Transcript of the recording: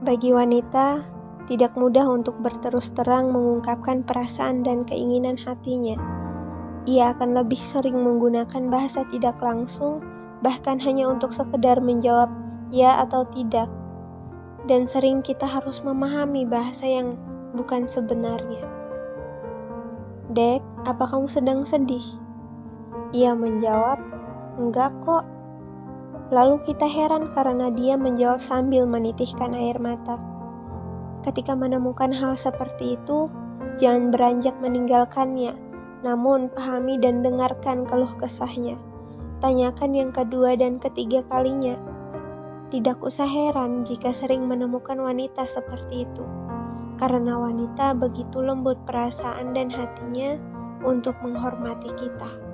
Bagi wanita, tidak mudah untuk berterus terang mengungkapkan perasaan dan keinginan hatinya. Ia akan lebih sering menggunakan bahasa tidak langsung, bahkan hanya untuk sekedar menjawab ya atau tidak. Dan sering kita harus memahami bahasa yang bukan sebenarnya. "Dek, apa kamu sedang sedih?" Ia menjawab, "Enggak kok." Lalu kita heran karena dia menjawab sambil menitihkan air mata. Ketika menemukan hal seperti itu, jangan beranjak meninggalkannya, namun pahami dan dengarkan keluh kesahnya. Tanyakan yang kedua dan ketiga kalinya. Tidak usah heran jika sering menemukan wanita seperti itu, karena wanita begitu lembut perasaan dan hatinya untuk menghormati kita.